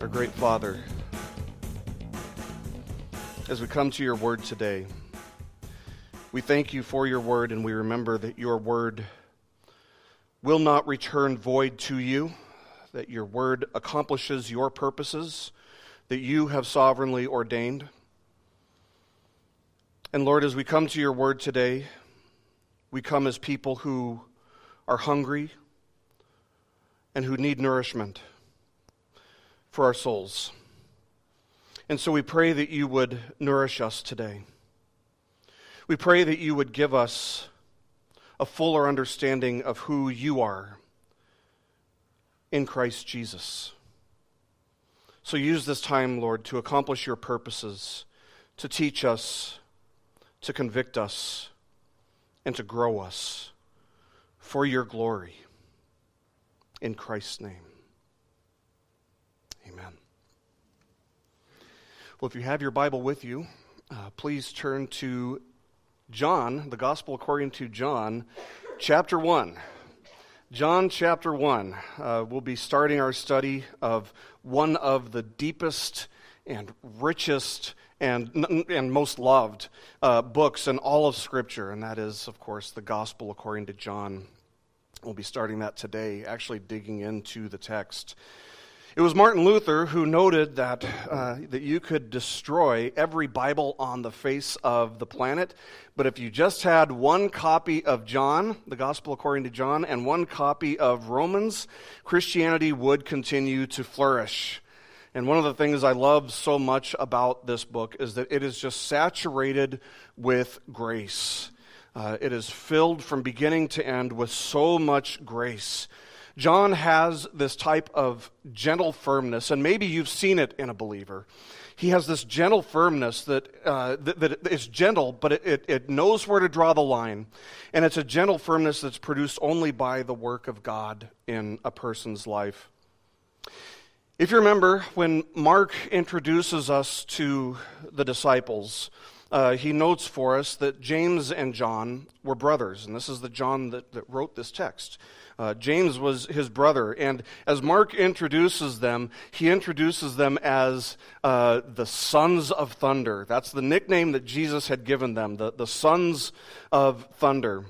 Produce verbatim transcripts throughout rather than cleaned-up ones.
our great Father, as we come to your word today, we thank you for your word, and we remember that your word will not return void to you, that your word accomplishes your purposes that you have sovereignly ordained. And Lord, as we come to your word today, we come as people who are hungry and who need nourishment for our souls. And so we pray that you would nourish us today. We pray that you would give us a fuller understanding of who you are in Christ Jesus. So use this time, Lord, to accomplish your purposes, to teach us, to convict us, and to grow us for your glory. In Christ's name, amen. Well, if you have your Bible with you, uh, please turn to John, the Gospel according to John, chapter one. John chapter one. Uh, we'll be starting our study of one of the deepest and richest and and most loved uh, books in all of Scripture, and that is, of course, the Gospel according to John. We'll be starting that today, actually digging into the text. It was Martin Luther who noted that uh, that you could destroy every Bible on the face of the planet, but if you just had one copy of John, the Gospel according to John, and one copy of Romans, Christianity would continue to flourish. And one of the things I love so much about this book is that it is just saturated with grace. Uh, it is filled from beginning to end with so much grace. John has this type of gentle firmness, and maybe you've seen it in a believer. He has this gentle firmness that uh, that, that is gentle, but it, it, it knows where to draw the line. And it's a gentle firmness that's produced only by the work of God in a person's life. If you remember, when Mark introduces us to the disciples, Uh, he notes for us that James and John were brothers, and this is the John that, that wrote this text. Uh, James was his brother, and as Mark introduces them, he introduces them as uh, the sons of thunder. That's the nickname that Jesus had given them, the, the sons of thunder.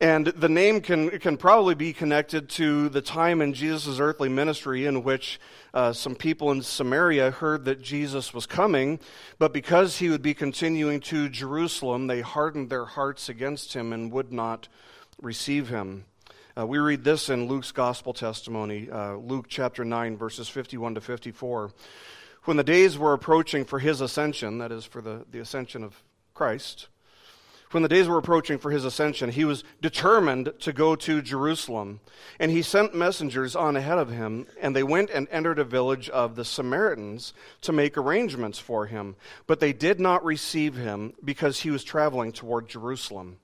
And the name can can probably be connected to the time in Jesus' earthly ministry in which uh, some people in Samaria heard that Jesus was coming, but because he would be continuing to Jerusalem, they hardened their hearts against him and would not receive him. Uh, we read this in Luke's gospel testimony, uh, Luke chapter nine, verses fifty-one to fifty-four. When the days were approaching for his ascension, that is, for the, the ascension of Christ, When the days were approaching for his ascension, he was determined to go to Jerusalem. And he sent messengers on ahead of him, and they went and entered a village of the Samaritans to make arrangements for him. But they did not receive him, because he was traveling toward Jerusalem.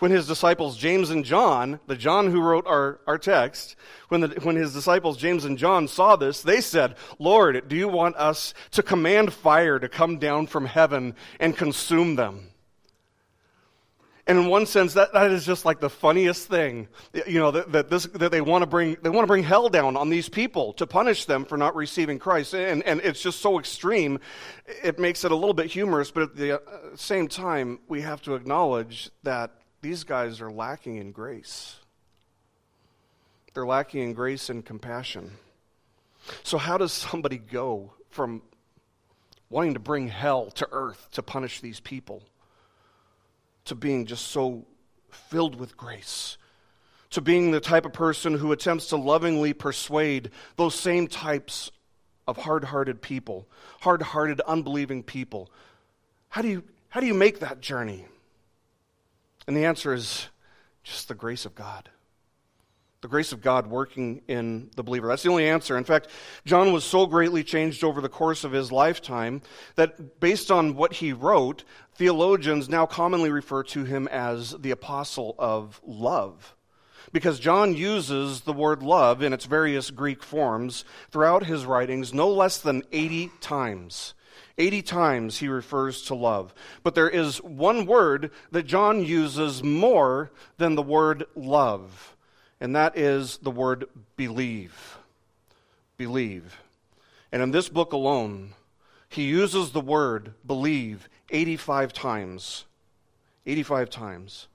When his disciples James and John, the John who wrote our, our text, when, the, when his disciples James and John saw this, they said, "Lord, do you want us to command fire to come down from heaven and consume them?" And in one sense, that, that is just like the funniest thing, you know, that, that, this, that they want to bring they want to bring hell down on these people to punish them for not receiving Christ. And, and it's just so extreme, it makes it a little bit humorous. But at the same time, we have to acknowledge that these guys are lacking in grace. They're lacking in grace and compassion. So how does somebody go from wanting to bring hell to earth to punish these people to being just so filled with grace, to being the type of person who attempts to lovingly persuade those same types of hard-hearted people, hard-hearted, unbelieving people? How do you how do you make that journey? And the answer is just the grace of God. The grace of God working in the believer. That's the only answer. In fact, John was so greatly changed over the course of his lifetime that based on what he wrote, theologians now commonly refer to him as the apostle of love, because John uses the word love in its various Greek forms throughout his writings no less than eighty times. Eighty times he refers to love. But there is one word that John uses more than the word love, and that is the word believe. Believe. And in this book alone, he uses the word believe eighty-five times. eighty-five times.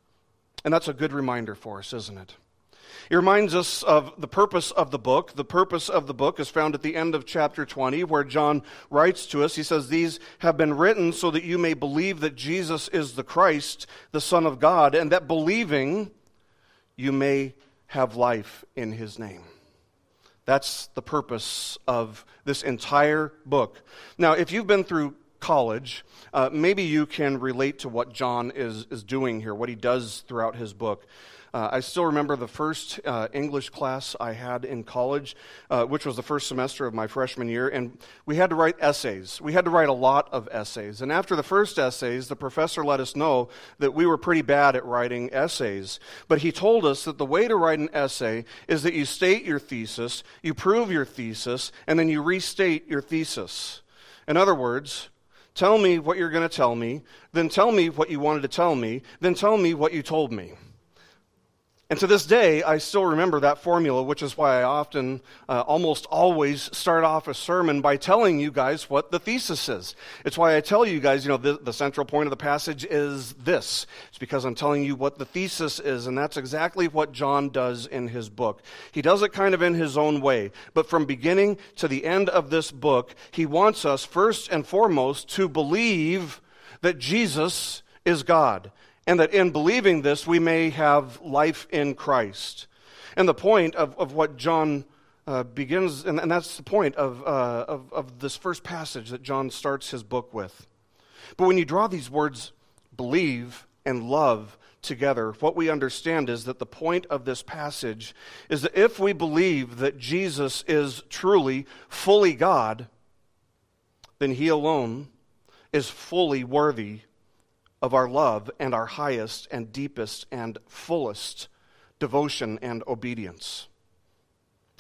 And that's a good reminder for us, isn't it? It reminds us of the purpose of the book. The purpose of the book is found at the end of chapter twenty, where John writes to us. He says, "These have been written so that you may believe that Jesus is the Christ, the Son of God, and that believing you may have life in his name." That's the purpose of this entire book. Now, if you've been through college, uh, maybe you can relate to what John is, is doing here, what he does throughout his book. Uh, I still remember the first uh, English class I had in college, uh, which was the first semester of my freshman year, and we had to write essays. We had to write a lot of essays. And after the first essays, the professor let us know that we were pretty bad at writing essays. But he told us that the way to write an essay is that you state your thesis, you prove your thesis, and then you restate your thesis. In other words, tell me what you're going to tell me, then tell me what you wanted to tell me, then tell me what you told me. And to this day, I still remember that formula, which is why I often, uh, almost always start off a sermon by telling you guys what the thesis is. It's why I tell you guys, you know, the, the central point of the passage is this. It's because I'm telling you what the thesis is, and that's exactly what John does in his book. He does it kind of in his own way, but from beginning to the end of this book, he wants us first and foremost to believe that Jesus is God. And that in believing this, we may have life in Christ. And the point of, of what John uh, begins, and, and that's the point of, uh, of, of this first passage that John starts his book with. But when you draw these words, believe and love, together, what we understand is that the point of this passage is that if we believe that Jesus is truly, fully God, then he alone is fully worthy of our love and our highest and deepest and fullest devotion and obedience.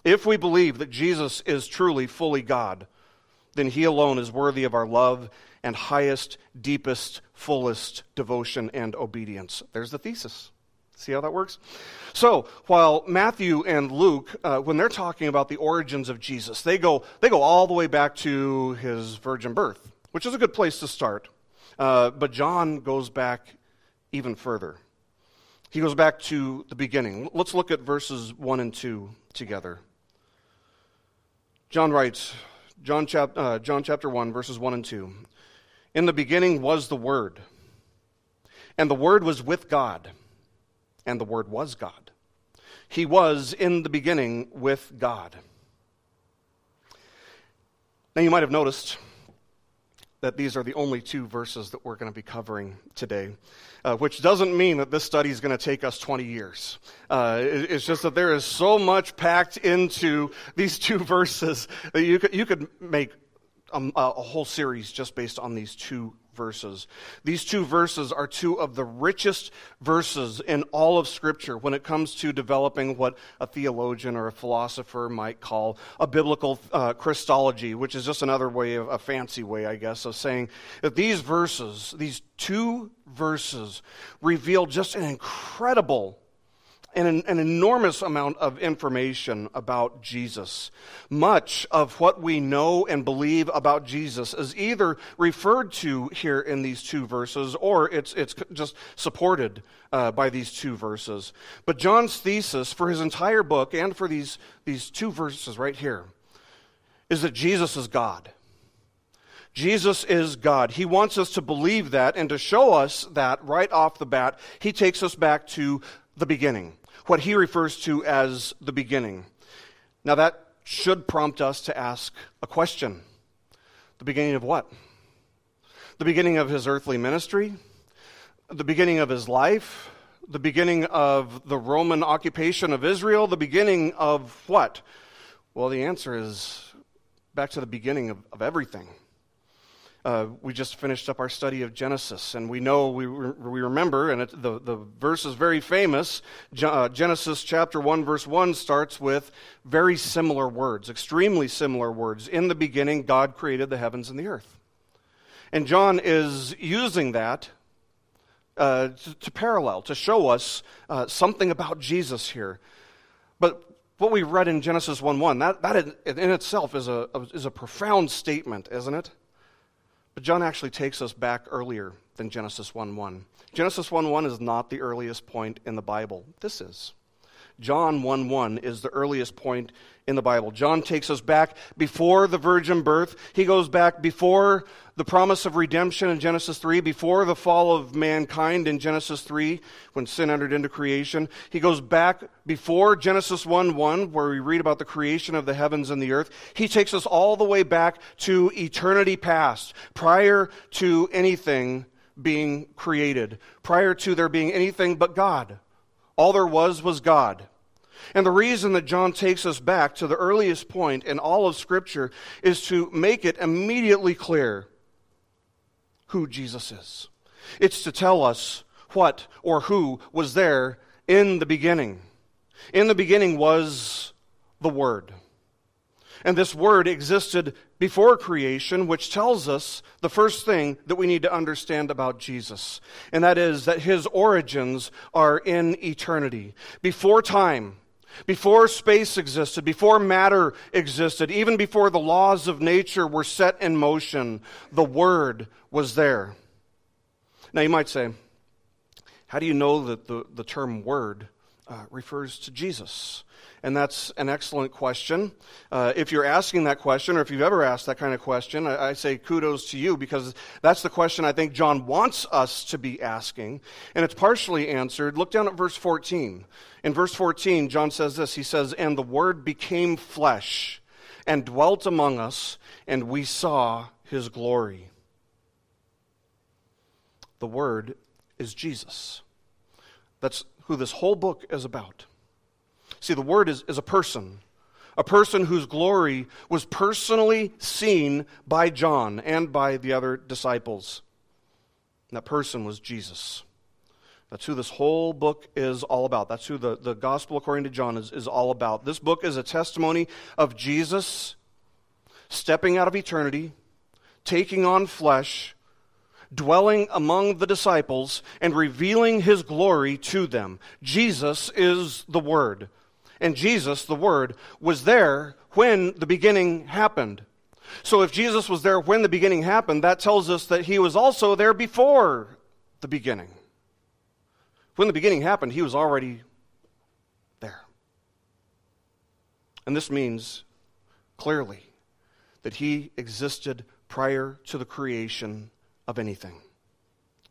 If we believe that Jesus is truly, fully God, then he alone is worthy of our love and highest, deepest, fullest devotion and obedience. There's the thesis. See how that works? So, while Matthew and Luke, uh, when they're talking about the origins of Jesus, they go, they go all the way back to his virgin birth, which is a good place to start. Uh, but John goes back even further. He goes back to the beginning. Let's look at verses one and two together. John writes, John, chap- uh, John chapter one, verses one and two. "In the beginning was the Word, and the Word was with God, and the Word was God. He was in the beginning with God." Now you might have noticed that these are the only two verses that we're going to be covering today, uh, which doesn't mean that this study is going to take us twenty years. Uh, it, it's just that there is so much packed into these two verses that you could, you could make a, a whole series just based on these two verses. These two verses are two of the richest verses in all of Scripture when it comes to developing what a theologian or a philosopher might call a biblical uh, Christology, which is just another way of a fancy way, I guess, of saying that these verses, these two verses, reveal just an incredible and an, an enormous amount of information about Jesus. Much of what we know and believe about Jesus is either referred to here in these two verses, or it's it's just supported uh, by these two verses. But John's thesis for his entire book and for these, these two verses right here is that Jesus is God. Jesus is God. He wants us to believe that, and to show us that right off the bat, he takes us back to the beginning, what he refers to as the beginning. Now that should prompt us to ask a question. The beginning of what? The beginning of his earthly ministry? The beginning of his life? The beginning of the Roman occupation of Israel? The beginning of what? Well, the answer is back to the beginning of, of everything. Uh, we just finished up our study of Genesis, and we know, we re- we remember, and it, the, the verse is very famous. G- uh, Genesis chapter one, verse one starts with very similar words, extremely similar words. "In the beginning, God created the heavens and the earth." And John is using that uh, to, to parallel, to show us uh, something about Jesus here. But what we've read in Genesis one one, that, that in itself is a, is a profound statement, isn't it? But John actually takes us back earlier than Genesis one one. Genesis one one is not the earliest point in the Bible. This is. John one one is the earliest point in the Bible. John takes us back before the virgin birth. He goes back before the promise of redemption in Genesis three, before the fall of mankind in Genesis three, when sin entered into creation. He goes back before Genesis one one, where we read about the creation of the heavens and the earth. He takes us all the way back to eternity past, prior to anything being created, prior to there being anything but God. All there was was God. And the reason that John takes us back to the earliest point in all of Scripture is to make it immediately clear who Jesus is. It's to tell us what or who was there in the beginning. In the beginning was the Word. And this Word existed before creation, which tells us the first thing that we need to understand about Jesus, and that is that his origins are in eternity. Before time, before space existed, before matter existed, even before the laws of nature were set in motion, the Word was there. Now you might say, how do you know that the, the term Word uh, refers to Jesus? And that's an excellent question. Uh, if you're asking that question, or if you've ever asked that kind of question, I, I say kudos to you, because that's the question I think John wants us to be asking. And it's partially answered. Look down at verse fourteen. In verse fourteen, John says this. He says, "And the Word became flesh and dwelt among us, and we saw his glory." The Word is Jesus. That's who this whole book is about. See, the Word is, is a person, a person whose glory was personally seen by John and by the other disciples. And that person was Jesus. That's who this whole book is all about. That's who the, the gospel according to John is, is all about. This book is a testimony of Jesus stepping out of eternity, taking on flesh, dwelling among the disciples, and revealing his glory to them. Jesus is the Word. And Jesus, the Word, was there when the beginning happened. So if Jesus was there when the beginning happened, that tells us that he was also there before the beginning. When the beginning happened, he was already there. And this means clearly that he existed prior to the creation of anything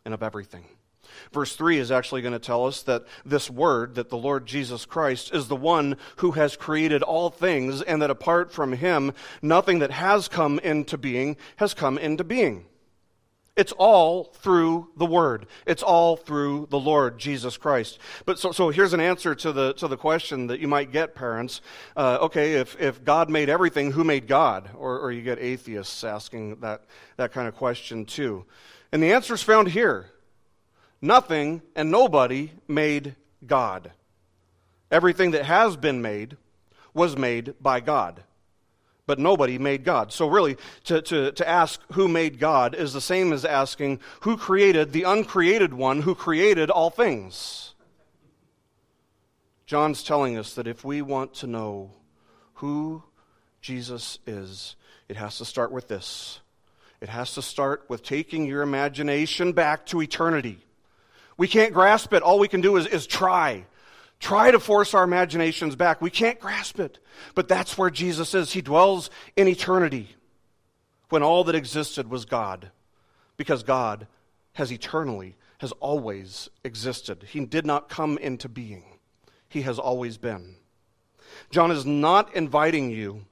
and of everything. Verse three is actually going to tell us that this Word, that the Lord Jesus Christ, is the one who has created all things, and that apart from him, nothing that has come into being has come into being. It's all through the Word. It's all through the Lord Jesus Christ. But so, so here's an answer to the to the question that you might get, parents. Uh, okay, if if God made everything, who made God? Or, or you get atheists asking that that kind of question too. And the answer is found here. Nothing and nobody made God. Everything that has been made was made by God, but nobody made God. So really, to, to, to ask who made God is the same as asking who created the uncreated one who created all things. John's telling us that if we want to know who Jesus is, it has to start with this. It has to start with taking your imagination back to eternity. We can't grasp it. All we can do is, is try. Try to force our imaginations back. We can't grasp it. But that's where Jesus is. He dwells in eternity, when all that existed was God, because God has eternally, has always existed. He did not come into being. He has always been. John is not inviting you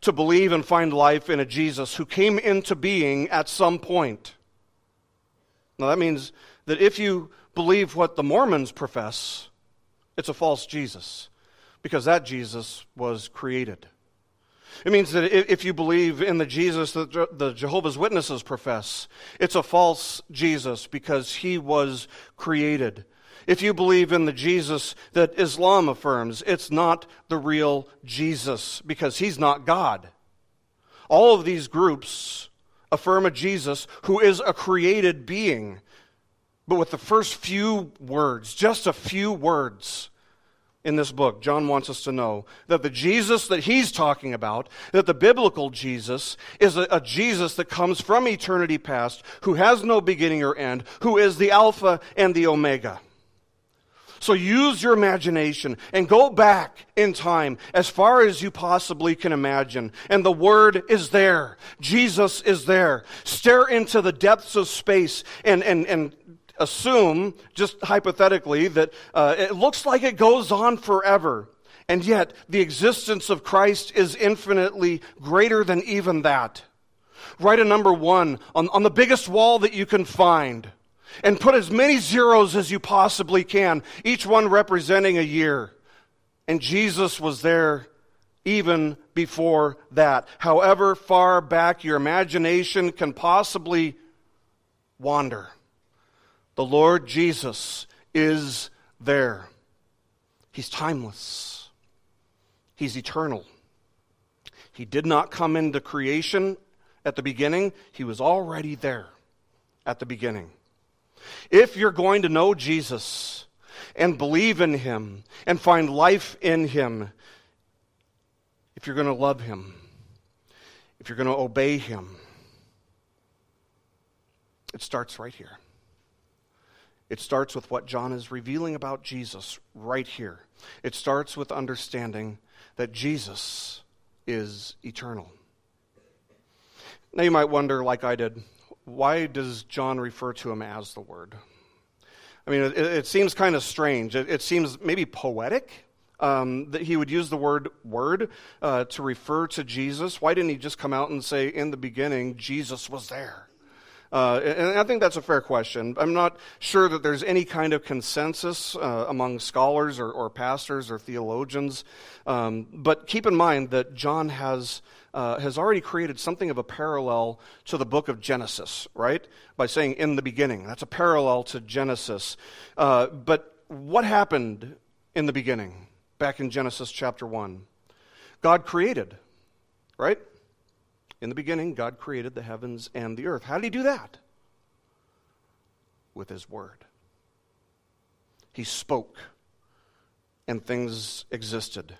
to believe and find life in a Jesus who came into being at some point. Now that means that if you believe what the Mormons profess, it's a false Jesus, because that Jesus was created. It means that if you believe in the Jesus that the Jehovah's Witnesses profess, it's a false Jesus, because he was created. If you believe in the Jesus that Islam affirms, it's not the real Jesus, because he's not God. All of these groups affirm a Jesus who is a created being. But with the first few words, just a few words, in this book, John wants us to know that the Jesus that he's talking about, that the biblical Jesus, is a, a Jesus that comes from eternity past, who has no beginning or end, who is the Alpha and the Omega. So use your imagination and go back in time as far as you possibly can imagine. And the Word is there. Jesus is there. Stare into the depths of space and and and. Assume, just hypothetically, that uh, it looks like it goes on forever, and yet the existence of Christ is infinitely greater than even that. Write a number one on, on the biggest wall that you can find, and put as many zeros as you possibly can, each one representing a year. And Jesus was there even before that, however far back your imagination can possibly wander. The Lord Jesus is there. He's timeless. He's eternal. He did not come into creation at the beginning. He was already there at the beginning. If you're going to know Jesus and believe in him and find life in him, if you're going to love him, if you're going to obey him, it starts right here. It starts with what John is revealing about Jesus right here. It starts with understanding that Jesus is eternal. Now you might wonder, like I did, why does John refer to him as the Word? I mean, it, it seems kind of strange. It, it seems maybe poetic um, that he would use the word Word uh, to refer to Jesus. Why didn't he just come out and say, in the beginning, Jesus was there? Uh, and I think that's a fair question. I'm not sure that there's any kind of consensus uh, among scholars or, or pastors or theologians. Um, but keep in mind that John has uh, has already created something of a parallel to the book of Genesis, right? By saying, in the beginning. That's a parallel to Genesis. Uh, but what happened in the beginning, back in Genesis chapter one? God created, right? In the beginning, God created the heavens and the earth. How did he do that? With his word. He spoke, and things existed.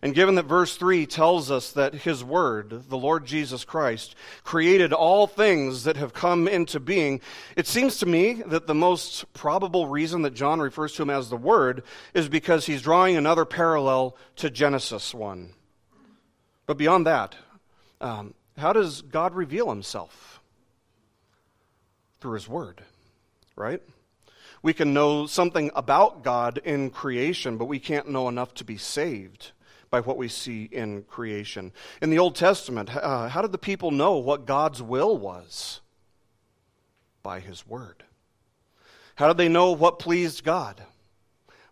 And given that verse three tells us that his word, the Lord Jesus Christ, created all things that have come into being, it seems to me that the most probable reason that John refers to him as the Word is because he's drawing another parallel to Genesis one. But beyond that, Um, how does God reveal himself? Through his word, right? We can know something about God in creation, but we can't know enough to be saved by what we see in creation. In the Old Testament, uh, how did the people know what God's will was? By his word. How did they know what pleased God?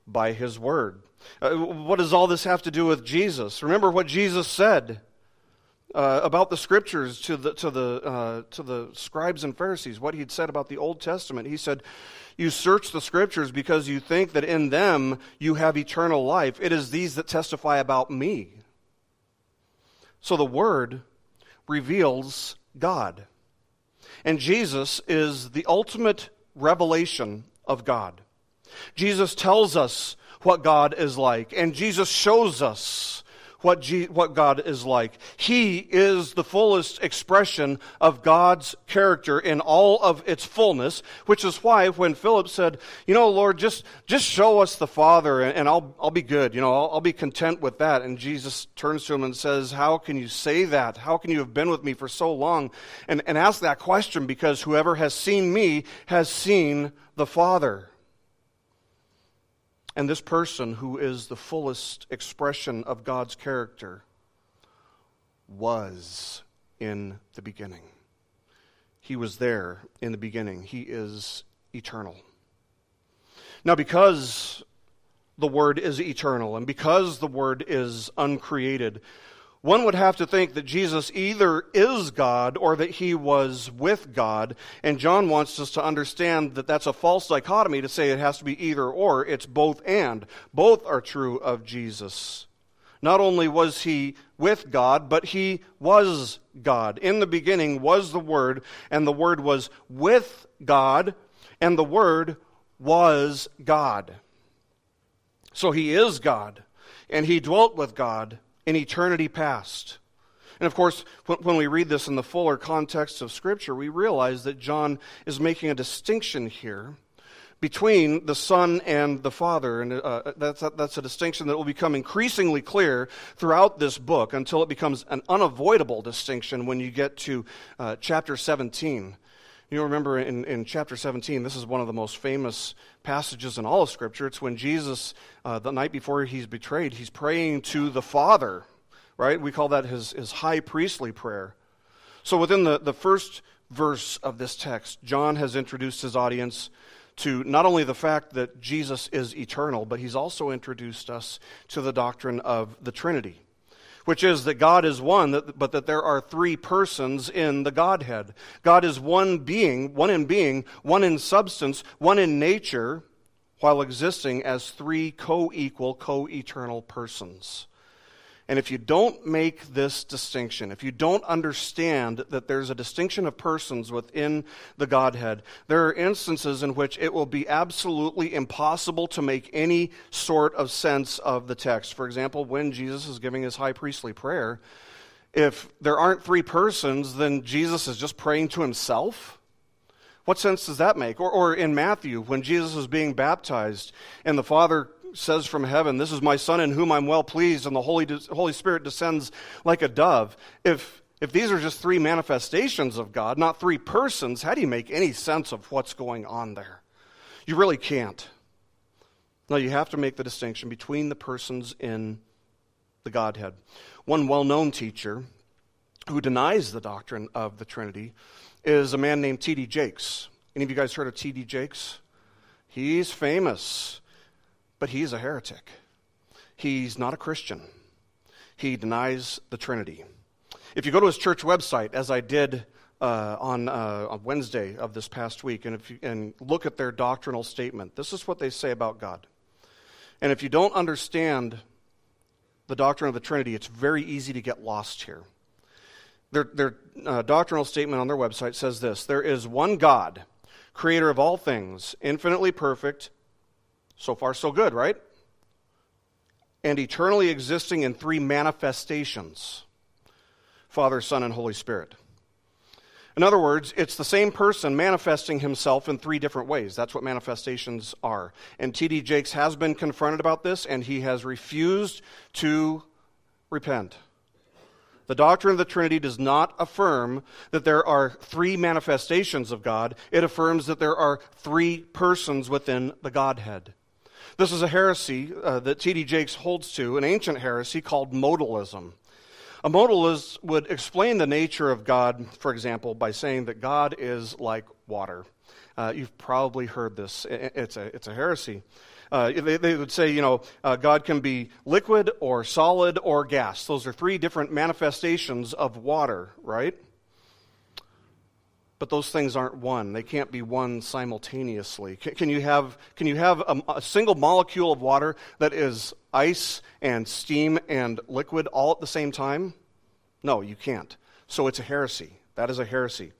By his word. Uh, what does all this have to do with Jesus? Remember what Jesus said Uh, about the scriptures to the to the uh, to the scribes and Pharisees, what he'd said about the Old Testament. He said, "You search the scriptures because you think that in them you have eternal life. It is these that testify about me." So the Word reveals God, and Jesus is the ultimate revelation of God. Jesus tells us what God is like, and Jesus shows us What, G- what God is like. He is the fullest expression of God's character in all of its fullness, which is why when Philip said, you know, Lord, just, just show us the Father and, and I'll, I'll be good. You know, I'll, I'll be content with that. And Jesus turns to him and says, how can you say that? How can you have been with me for so long? And, and ask that question, because whoever has seen me has seen the Father. And this person who is the fullest expression of God's character was in the beginning. He was there in the beginning. He is eternal. Now, because the Word is eternal and because the Word is uncreated, one would have to think that Jesus either is God or that he was with God. And John wants us to understand that that's a false dichotomy to say it has to be either or. It's both and. Both are true of Jesus. Not only was he with God, but he was God. In the beginning was the Word, and the Word was with God, and the Word was God. So he is God, and he dwelt with God in eternity past. And of course, when we read this in the fuller context of Scripture, we realize that John is making a distinction here between the Son and the Father. And uh, that's, a, that's a distinction that will become increasingly clear throughout this book until it becomes an unavoidable distinction when you get to uh, chapter seventeen. You remember in, in chapter seventeen, this is one of the most famous passages in all of Scripture. It's when Jesus, uh, the night before he's betrayed, he's praying to the Father, right? We call that his, his high priestly prayer. So within the, the first verse of this text, John has introduced his audience to not only the fact that Jesus is eternal, but he's also introduced us to the doctrine of the Trinity, which is that God is one, but that there are three persons in the Godhead. God is one being, one in being, one in substance, one in nature, while existing as three co-equal, co-eternal persons. And if you don't make this distinction, if you don't understand that there's a distinction of persons within the Godhead, there are instances in which it will be absolutely impossible to make any sort of sense of the text. For example, when Jesus is giving his high priestly prayer, if there aren't three persons, then Jesus is just praying to himself. What sense does that make? Or, or in Matthew, when Jesus is being baptized and the Father says from heaven, "This is my Son in whom I'm well pleased," and the Holy Holy Spirit descends like a dove. If if these are just three manifestations of God, not three persons, how do you make any sense of what's going on there? You really can't. No, you have to make the distinction between the persons in the Godhead. One well-known teacher who denies the doctrine of the Trinity is a man named T D Jakes. Any of you guys heard of T D Jakes? He's famous. But he's a heretic. He's not a Christian. He denies the Trinity. If you go to his church website, as I did uh, on, uh, on Wednesday of this past week, and, if you, and look at their doctrinal statement, this is what they say about God. And if you don't understand the doctrine of the Trinity, it's very easy to get lost here. Their, their uh, doctrinal statement on their website says this: "There is one God, creator of all things, infinitely perfect, so far, so good, right? And eternally existing in three manifestations, Father, Son, and Holy Spirit." In other words, it's the same person manifesting himself in three different ways. That's what manifestations are. And T D Jakes has been confronted about this, and he has refused to repent. The doctrine of the Trinity does not affirm that there are three manifestations of God. It affirms that there are three persons within the Godhead. This is a heresy uh, that T D Jakes holds to, an ancient heresy called modalism. A modalist would explain the nature of God, for example, by saying that God is like water. Uh, you've probably heard this. It's a, it's a heresy. Uh, they, they would say, you know, uh, God can be liquid or solid or gas. Those are three different manifestations of water, right? But those things aren't one. They can't be one simultaneously. Can, can you have can you have a, a single molecule of water that is ice and steam and liquid all at the same time? No, you can't. So it's a heresy. That is a heresy.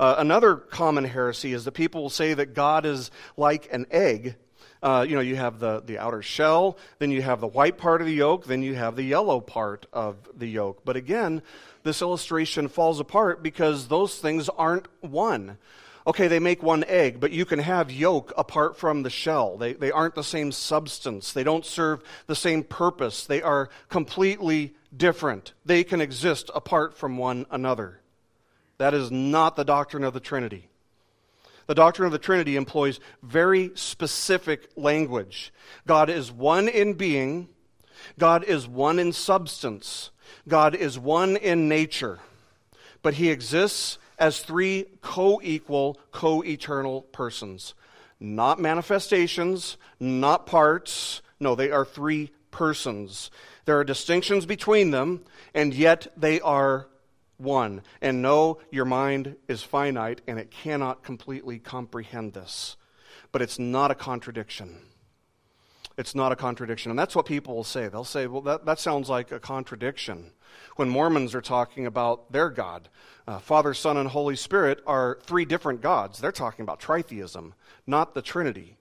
Uh, another common heresy is that people will say that God is like an egg. Uh, you know, you have the, the outer shell, then you have the white part of the yolk, then you have the yellow part of the yolk. But again, this illustration falls apart because those things aren't one. Okay, they make one egg, but you can have yolk apart from the shell. They they aren't the same substance. They don't serve the same purpose. They are completely different. They can exist apart from one another. That is not the doctrine of the Trinity. The doctrine of the Trinity employs very specific language. God is one in being. God is one in substance. God is one in nature. But he exists as three co-equal, co-eternal persons. Not manifestations, not parts. No, they are three persons. There are distinctions between them, and yet they are one. And no, your mind is finite and it cannot completely comprehend this. But it's not a contradiction. It's not a contradiction. And that's what people will say. They'll say, well, that, that sounds like a contradiction. When Mormons are talking about their God, uh, Father, Son, and Holy Spirit are three different gods. They're talking about tritheism, not the Trinity.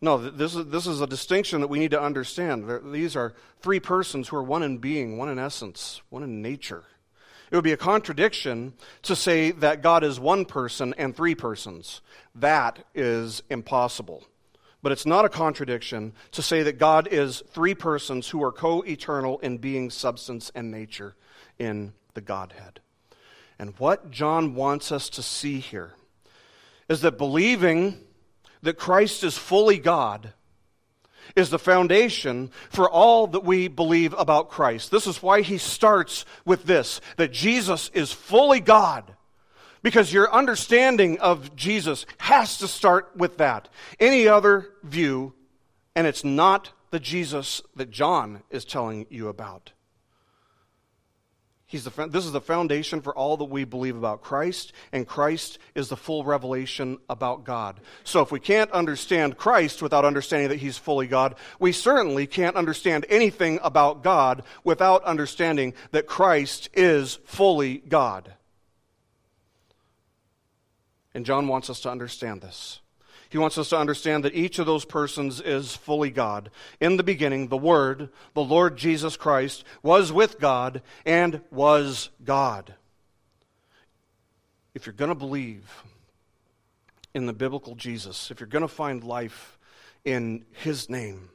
No, this is this is a distinction that we need to understand. These are three persons who are one in being, one in essence, one in nature. It would be a contradiction to say that God is one person and three persons. That is impossible. But it's not a contradiction to say that God is three persons who are co-eternal in being, substance, and nature in the Godhead. And what John wants us to see here is that believing that Christ is fully God is the foundation for all that we believe about Christ. This is why he starts with this, that Jesus is fully God, because your understanding of Jesus has to start with that. Any other view, and it's not the Jesus that John is telling you about. He's the, this is the foundation for all that we believe about Christ, and Christ is the full revelation about God. So if we can't understand Christ without understanding that he's fully God, we certainly can't understand anything about God without understanding that Christ is fully God. And John wants us to understand this. He wants us to understand that each of those persons is fully God. In the beginning, the Word, the Lord Jesus Christ, was with God and was God. If you're going to believe in the biblical Jesus, if you're going to find life in his name,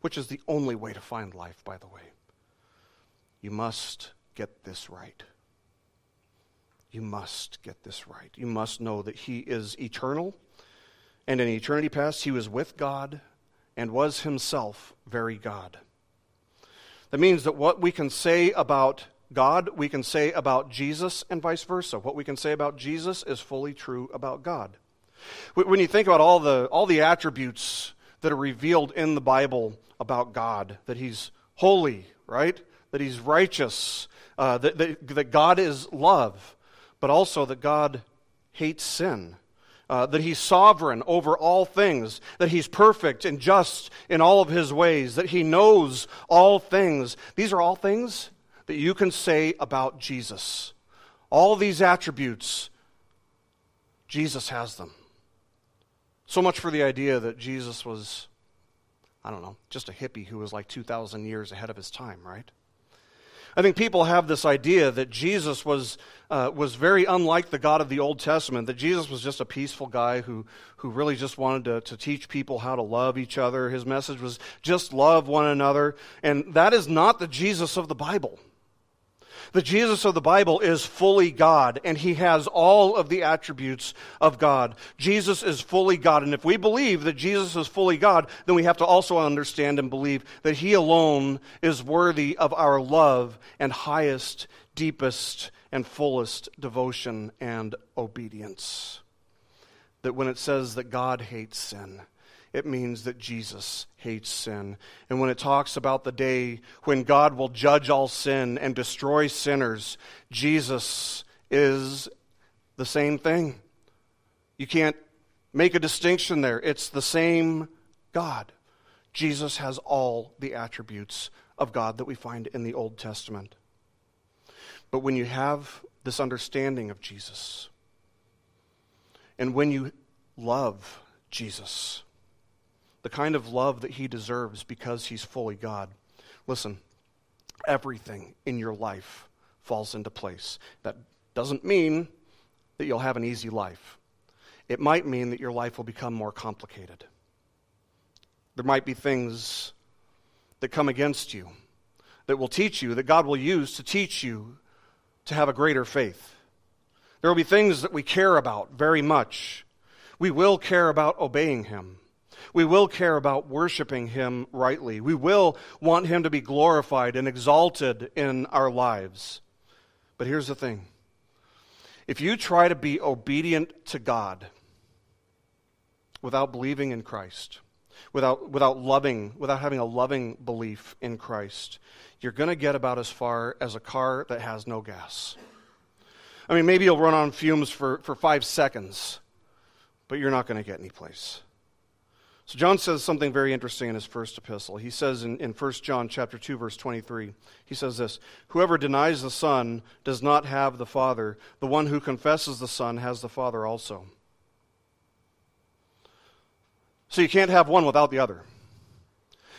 which is the only way to find life, by the way, you must get this right. You must get this right. You must know that he is eternal. And in eternity past, he was with God and was himself very God. That means that what we can say about God, we can say about Jesus and vice versa. What we can say about Jesus is fully true about God. When you think about all the all the attributes that are revealed in the Bible about God, that he's holy, right? That he's righteous, uh, that, that, that God is love, but also that God hates sin. Uh, that he's sovereign over all things, that he's perfect and just in all of his ways, that he knows all things. These are all things that you can say about Jesus. All these attributes, Jesus has them. So much for the idea that Jesus was, I don't know, just a hippie who was like two thousand years ahead of his time, right? I think people have this idea that Jesus was uh, was very unlike the God of the Old Testament, that Jesus was just a peaceful guy who, who really just wanted to, to teach people how to love each other. His message was just love one another. And that is not the Jesus of the Bible. The Jesus of the Bible is fully God, and he has all of the attributes of God. Jesus is fully God, and if we believe that Jesus is fully God, then we have to also understand and believe that he alone is worthy of our love and highest, deepest, and fullest devotion and obedience. That when it says that God hates sin, it means that Jesus hates sin. And when it talks about the day when God will judge all sin and destroy sinners, Jesus is the same thing. You can't make a distinction there. It's the same God. Jesus has all the attributes of God that we find in the Old Testament. But when you have this understanding of Jesus, and when you love Jesus, the kind of love that he deserves because he's fully God. Listen, everything in your life falls into place. That doesn't mean that you'll have an easy life. It might mean that your life will become more complicated. There might be things that come against you that will teach you, that God will use to teach you to have a greater faith. There will be things that we care about very much. We will care about obeying him. We will care about worshiping him rightly. We will want him to be glorified and exalted in our lives. But here's the thing. If you try to be obedient to God without believing in Christ, without without loving, without having a loving belief in Christ, you're going to get about as far as a car that has no gas. I mean, maybe you'll run on fumes for, for five seconds, but you're not going to get any place. So John says something very interesting in his first epistle. He says in, in First John chapter two, verse twenty-three, he says this, "Whoever denies the Son does not have the Father. The one who confesses the Son has the Father also." So you can't have one without the other.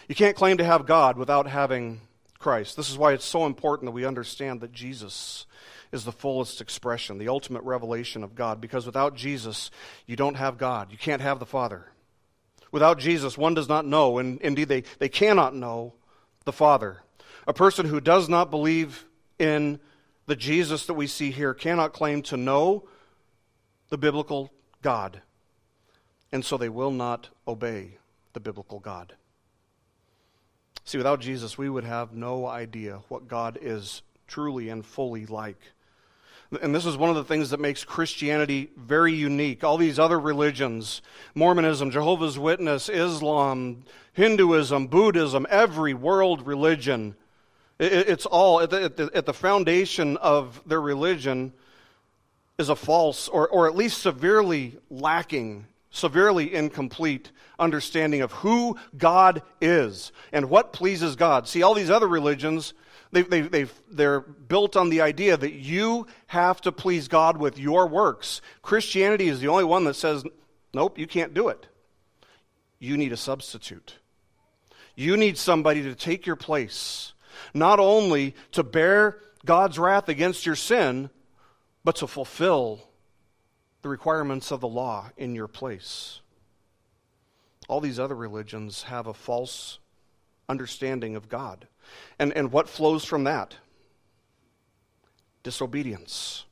You can't claim to have God without having Christ. This is why it's so important that we understand that Jesus is the fullest expression, the ultimate revelation of God, because without Jesus, you don't have God. You can't have the Father. Without Jesus, one does not know, and indeed they, they cannot know the Father. A person who does not believe in the Jesus that we see here cannot claim to know the biblical God, and so they will not obey the biblical God. See, without Jesus, we would have no idea what God is truly and fully like. And this is one of the things that makes Christianity very unique. All these other religions, Mormonism, Jehovah's Witness, Islam, Hinduism, Buddhism, every world religion, it's all, at the, at the foundation of their religion is a false, or, or at least severely lacking, severely incomplete understanding of who God is and what pleases God. See, all these other religions, They, they, they've, they're built on the idea that you have to please God with your works. Christianity is the only one that says, nope, you can't do it. You need a substitute. You need somebody to take your place, not only to bear God's wrath against your sin, but to fulfill the requirements of the law in your place. All these other religions have a false understanding of God. And, and what flows from that? Disobedience.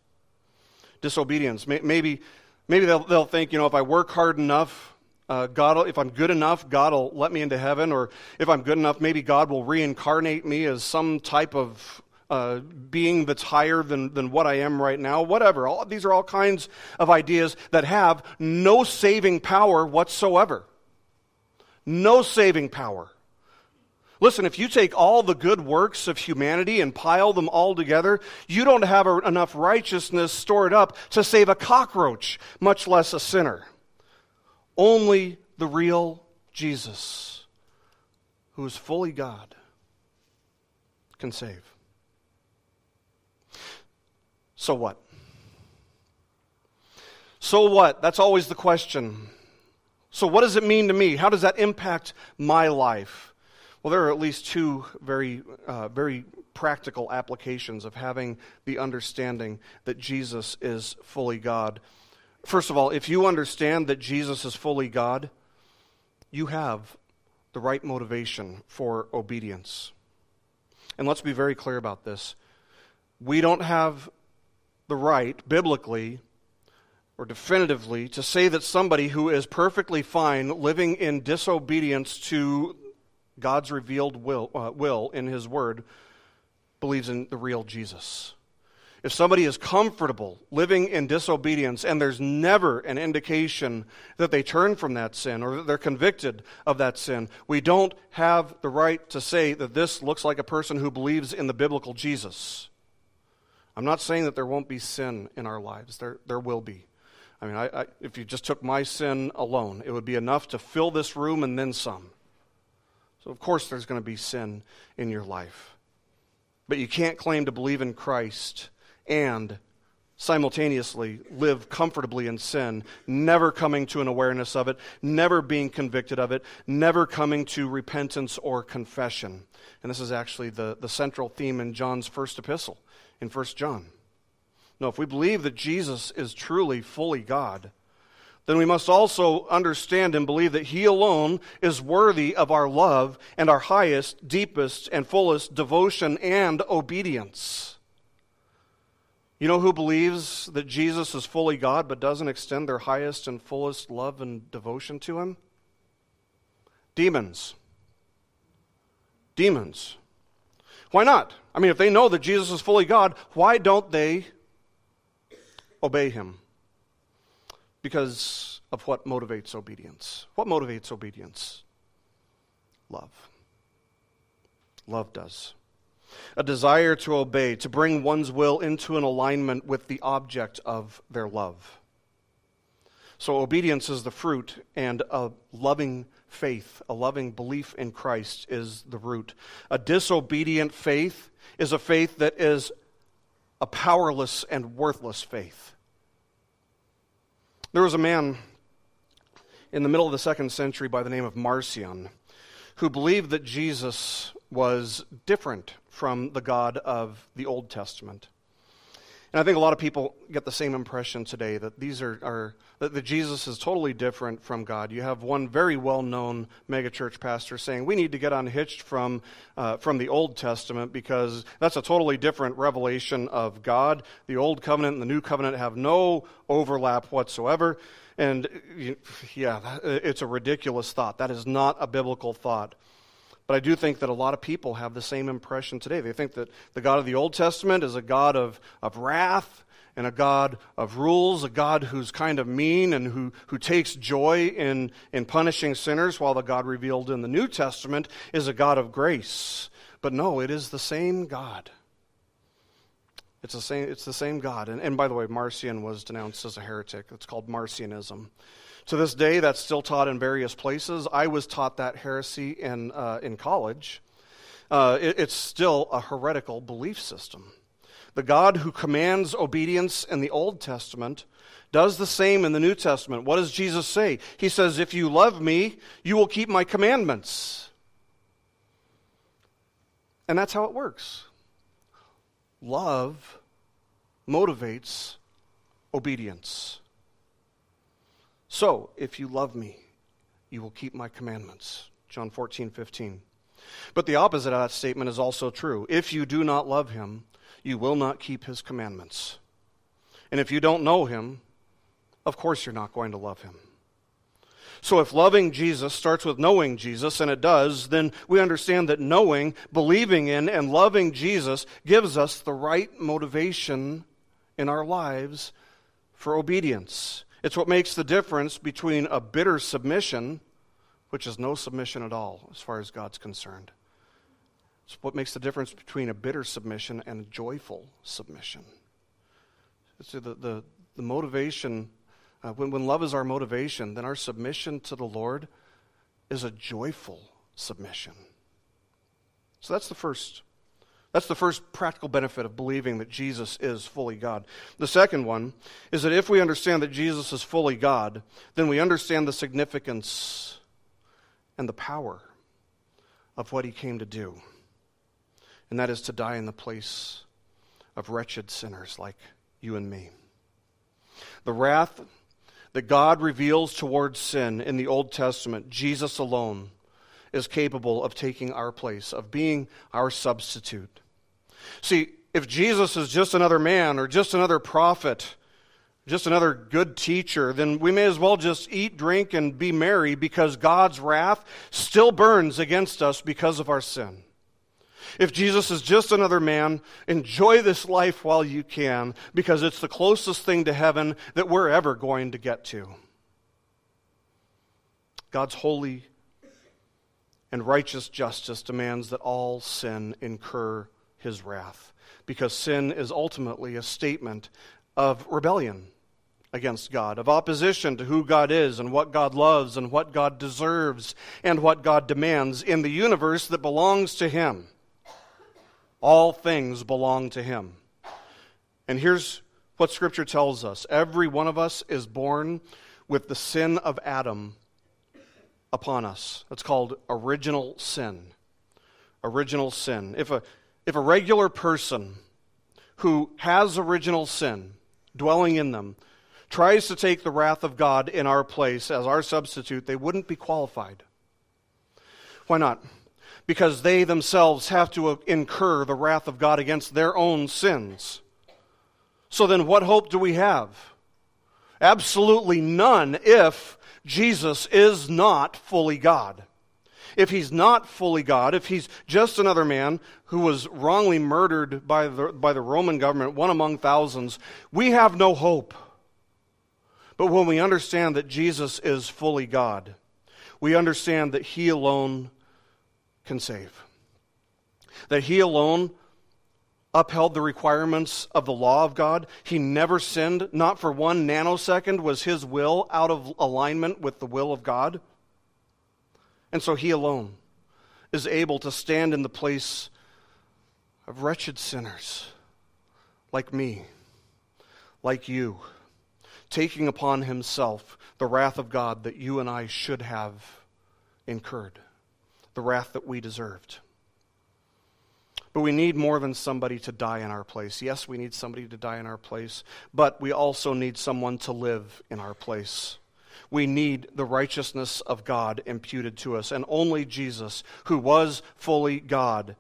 Disobedience. Maybe, maybe they'll, they'll think, you know, if I work hard enough, uh, God, if I'm good enough, God will let me into heaven. Or if I'm good enough, maybe God will reincarnate me as some type of uh, being that's higher than, than what I am right now. Whatever. All, these are all kinds of ideas that have no saving power whatsoever. No saving power. Listen, if you take all the good works of humanity and pile them all together, you don't have a, enough righteousness stored up to save a cockroach, much less a sinner. Only the real Jesus, who is fully God, can save. So what? So what? That's always the question. So what does it mean to me? How does that impact my life? Well, there are at least two very, uh, very practical applications of having the understanding that Jesus is fully God. First of all, if you understand that Jesus is fully God, you have the right motivation for obedience. And let's be very clear about this. We don't have the right, biblically or definitively, to say that somebody who is perfectly fine living in disobedience to God's revealed will, uh, will in His Word, believes in the real Jesus. If somebody is comfortable living in disobedience and there's never an indication that they turn from that sin or that they're convicted of that sin, we don't have the right to say that this looks like a person who believes in the biblical Jesus. I'm not saying that there won't be sin in our lives. There, there will be. I mean, I, I, if you just took my sin alone, it would be enough to fill this room and then some. Of course there's going to be sin in your life. But you can't claim to believe in Christ and simultaneously live comfortably in sin, never coming to an awareness of it, never being convicted of it, never coming to repentance or confession. And this is actually the, the central theme in John's first epistle, in First John. Now, if we believe that Jesus is truly, fully God, then we must also understand and believe that He alone is worthy of our love and our highest, deepest, and fullest devotion and obedience. You know who believes that Jesus is fully God but doesn't extend their highest and fullest love and devotion to Him? Demons. Demons. Why not? I mean, if they know that Jesus is fully God, why don't they obey Him? Because of what motivates obedience. What motivates obedience? Love. Love does. A desire to obey, to bring one's will into an alignment with the object of their love. So obedience is the fruit, and a loving faith, a loving belief in Christ is the root. A disobedient faith is a faith that is a powerless and worthless faith. There was a man in the middle of the second century by the name of Marcion, who believed that Jesus was different from the God of the Old Testament. And I think a lot of people get the same impression today, that these are, are that, that Jesus is totally different from God. You have one very well-known megachurch pastor saying, we need to get unhitched from uh, from the Old Testament because that's a totally different revelation of God. The Old Covenant and the New Covenant have no overlap whatsoever. And yeah, it's a ridiculous thought. That is not a biblical thought. But I do think that a lot of people have the same impression today. They think that the God of the Old Testament is a God of, of wrath and a God of rules, a God who's kind of mean and who, who takes joy in, in punishing sinners, while the God revealed in the New Testament is a God of grace. But no, it is the same God. It's the same, it's the same God. And, and by the way, Marcion was denounced as a heretic. It's called Marcionism. To this day, that's still taught in various places. I was taught that heresy in uh, in college. Uh, it, it's still a heretical belief system. The God who commands obedience in the Old Testament does the same in the New Testament. What does Jesus say? He says, if you love me, you will keep my commandments. And that's how it works. Love motivates obedience. So, if you love me, you will keep my commandments. John fourteen fifteen. But the opposite of that statement is also true. If you do not love him, you will not keep his commandments. And if you don't know him, of course you're not going to love him. So if loving Jesus starts with knowing Jesus, and it does, then we understand that knowing, believing in, and loving Jesus gives us the right motivation in our lives for obedience. It's what makes the difference between a bitter submission, which is no submission at all as far as God's concerned. It's what makes the difference between a bitter submission and a joyful submission. So the, the, the motivation, uh, when, when love is our motivation, then our submission to the Lord is a joyful submission. So that's the first. That's the first practical benefit of believing that Jesus is fully God. The second one is that if we understand that Jesus is fully God, then we understand the significance and the power of what he came to do. And that is to die in the place of wretched sinners like you and me. The wrath that God reveals towards sin in the Old Testament, Jesus alone is capable of taking our place, of being our substitute. See, if Jesus is just another man or just another prophet, just another good teacher, then we may as well just eat, drink, and be merry, because God's wrath still burns against us because of our sin. If Jesus is just another man, enjoy this life while you can, because it's the closest thing to heaven that we're ever going to get to. God's holy and righteous justice demands that all sin incur his wrath, because sin is ultimately a statement of rebellion against God, of opposition to who God is and what God loves and what God deserves and what God demands in the universe that belongs to him. All things belong to him. And here's what Scripture tells us. Every one of us is born with the sin of Adam upon us. It's called original sin. Original sin. If a if a regular person who has original sin dwelling in them tries to take the wrath of God in our place as our substitute, they wouldn't be qualified. Why not? Because they themselves have to incur the wrath of God against their own sins. So then what hope do we have? Absolutely none if Jesus is not fully God. If he's not fully God, if he's just another man who was wrongly murdered by the, by the Roman government, one among thousands, we have no hope. But when we understand that Jesus is fully God, we understand that he alone can save. That he alone upheld the requirements of the law of God. He never sinned. Not for one nanosecond was his will out of alignment with the will of God. And so he alone is able to stand in the place of wretched sinners like me, like you, taking upon himself the wrath of God that you and I should have incurred, the wrath that we deserved. But we need more than somebody to die in our place. Yes, we need somebody to die in our place, but we also need someone to live in our place. We need the righteousness of God imputed to us, and only Jesus, who was fully God,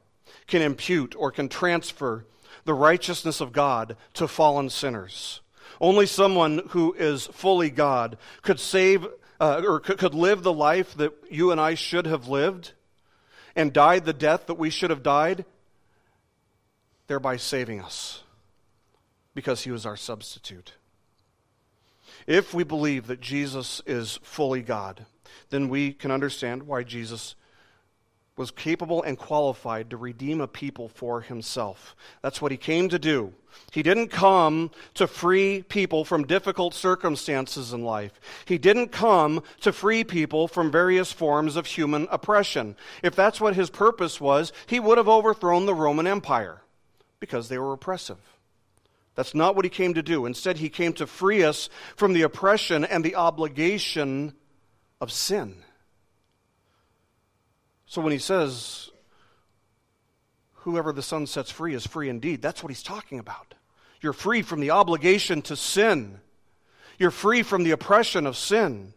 can impute or can transfer the righteousness of God to fallen sinners. Only someone who is fully God could save uh, or could live the life that you and I should have lived and died the death that we should have died, thereby saving us, because he was our substitute. If we believe that Jesus is fully God, then we can understand why Jesus was capable and qualified to redeem a people for himself. That's what he came to do. He didn't come to free people from difficult circumstances in life. He didn't come to free people from various forms of human oppression. If that's what his purpose was, he would have overthrown the Roman Empire because they were oppressive. That's not what he came to do. Instead, he came to free us from the oppression and the obligation of sin. So when he says, whoever the Son sets free is free indeed, that's what he's talking about. You're free from the obligation to sin. You're free from the oppression of sin.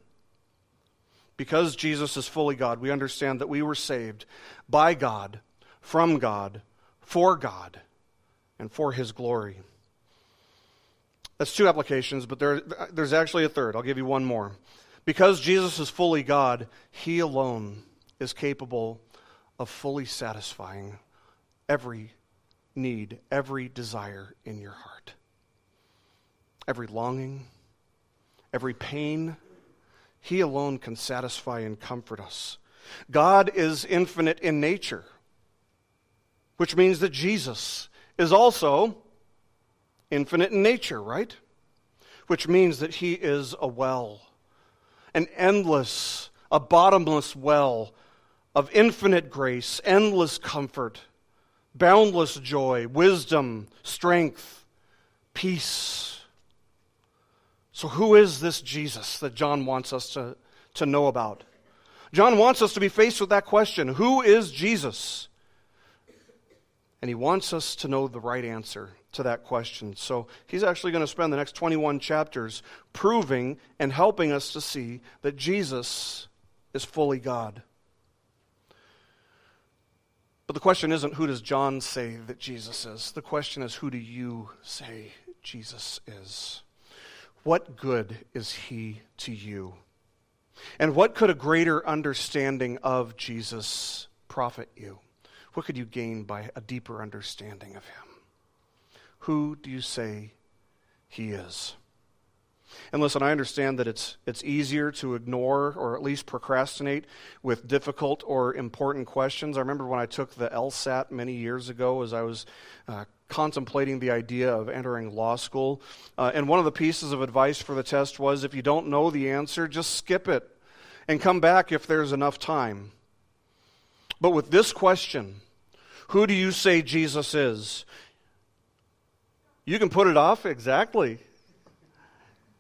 Because Jesus is fully God, we understand that we were saved by God, from God, for God, and for his glory. That's two applications, but there, there's actually a third. I'll give you one more. Because Jesus is fully God, he alone is capable of fully satisfying every need, every desire in your heart. Every longing, every pain, he alone can satisfy and comfort us. God is infinite in nature, which means that Jesus is also infinite in nature, right? Which means that he is a well, an endless, a bottomless well of infinite grace, endless comfort, boundless joy, wisdom, strength, peace. So who is this Jesus that John wants us to, to know about? John wants us to be faced with that question. Who is Jesus? And he wants us to know the right answer to that question. So he's actually going to spend the next twenty-one chapters proving and helping us to see that Jesus is fully God. But the question isn't, who does John say that Jesus is? The question is, who do you say Jesus is? What good is he to you? And what could a greater understanding of Jesus profit you? What could you gain by a deeper understanding of him? Who do you say he is? And listen, I understand that it's it's easier to ignore or at least procrastinate with difficult or important questions. I remember when I took the LSAT many years ago as I was uh, contemplating the idea of entering law school. Uh, and one of the pieces of advice for the test was, if you don't know the answer, just skip it and come back if there's enough time. But with this question, who do you say Jesus is? You can put it off, exactly.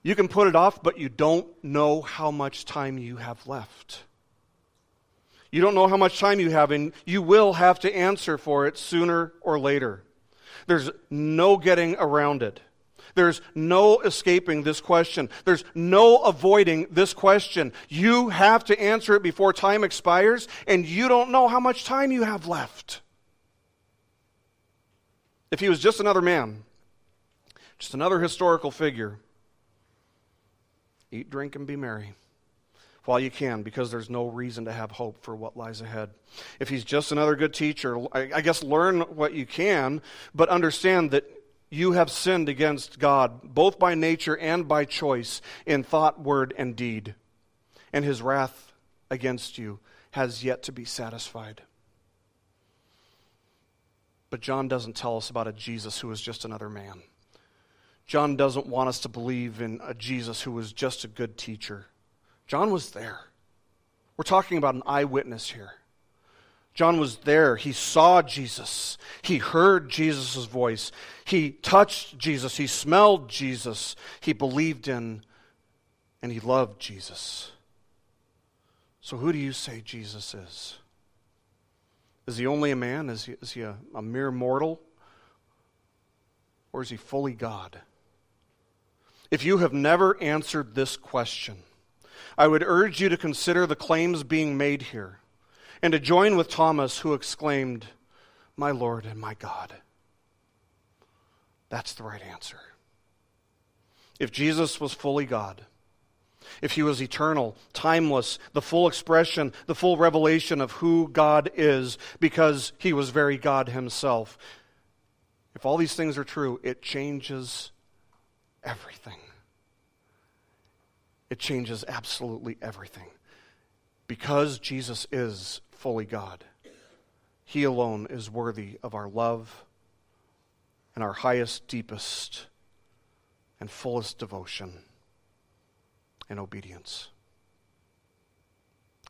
You can put it off, but you don't know how much time you have left. You don't know how much time you have, and you will have to answer for it sooner or later. There's no getting around it. There's no escaping this question. There's no avoiding this question. You have to answer it before time expires, and you don't know how much time you have left. If he was just another man, just another historical figure, eat, drink, and be merry while you can, because there's no reason to have hope for what lies ahead. If he's just another good teacher, I guess learn what you can, but understand that you have sinned against God, both by nature and by choice, in thought, word, and deed. And his wrath against you has yet to be satisfied. But John doesn't tell us about a Jesus who is just another man. John doesn't want us to believe in a Jesus who was just a good teacher. John was there. We're talking about an eyewitness here. John was there. He saw Jesus. He heard Jesus' voice. He touched Jesus. He smelled Jesus. He believed in and he loved Jesus. So who do you say Jesus is? Is he only a man? Is he, is he a, a mere mortal? Or is he fully God? If you have never answered this question, I would urge you to consider the claims being made here and to join with Thomas, who exclaimed, "My Lord and my God." That's the right answer. If Jesus was fully God, if he was eternal, timeless, the full expression, the full revelation of who God is, because he was very God himself, if all these things are true, it changes everything. It changes absolutely everything. Because Jesus is fully God, he alone is worthy of our love and our highest, deepest, and fullest devotion and obedience.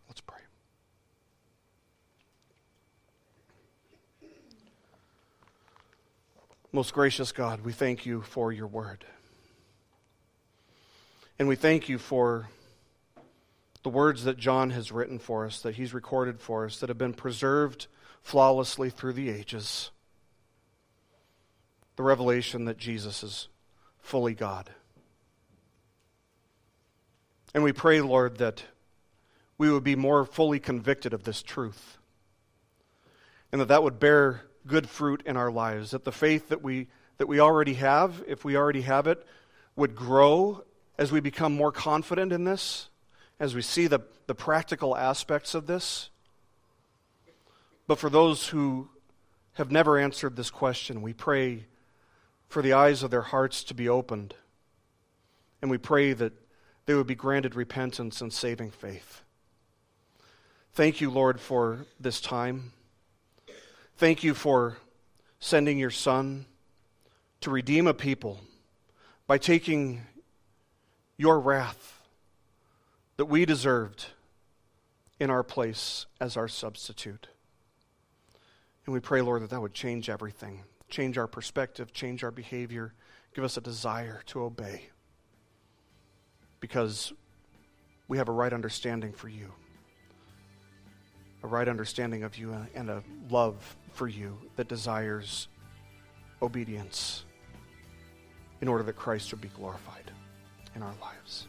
Let's pray. Most gracious God, we thank you for your word. And we thank you for the words that John has written for us, that he's recorded for us, that have been preserved flawlessly through the ages. The revelation that Jesus is fully God. And we pray, Lord, that we would be more fully convicted of this truth, and that that would bear good fruit in our lives, that the faith that we that we already have, if we already have it, would grow as we become more confident in this, as we see the, the practical aspects of this. But for those who have never answered this question, we pray for the eyes of their hearts to be opened, and we pray that they would be granted repentance and saving faith. Thank you, Lord, for this time. Thank you for sending your Son to redeem a people by taking your wrath that we deserved in our place as our substitute. And we pray, Lord, that that would change everything, change our perspective, change our behavior, give us a desire to obey, because we have a right understanding for you, a right understanding of you, and a love for you that desires obedience in order that Christ would be glorified in our lives.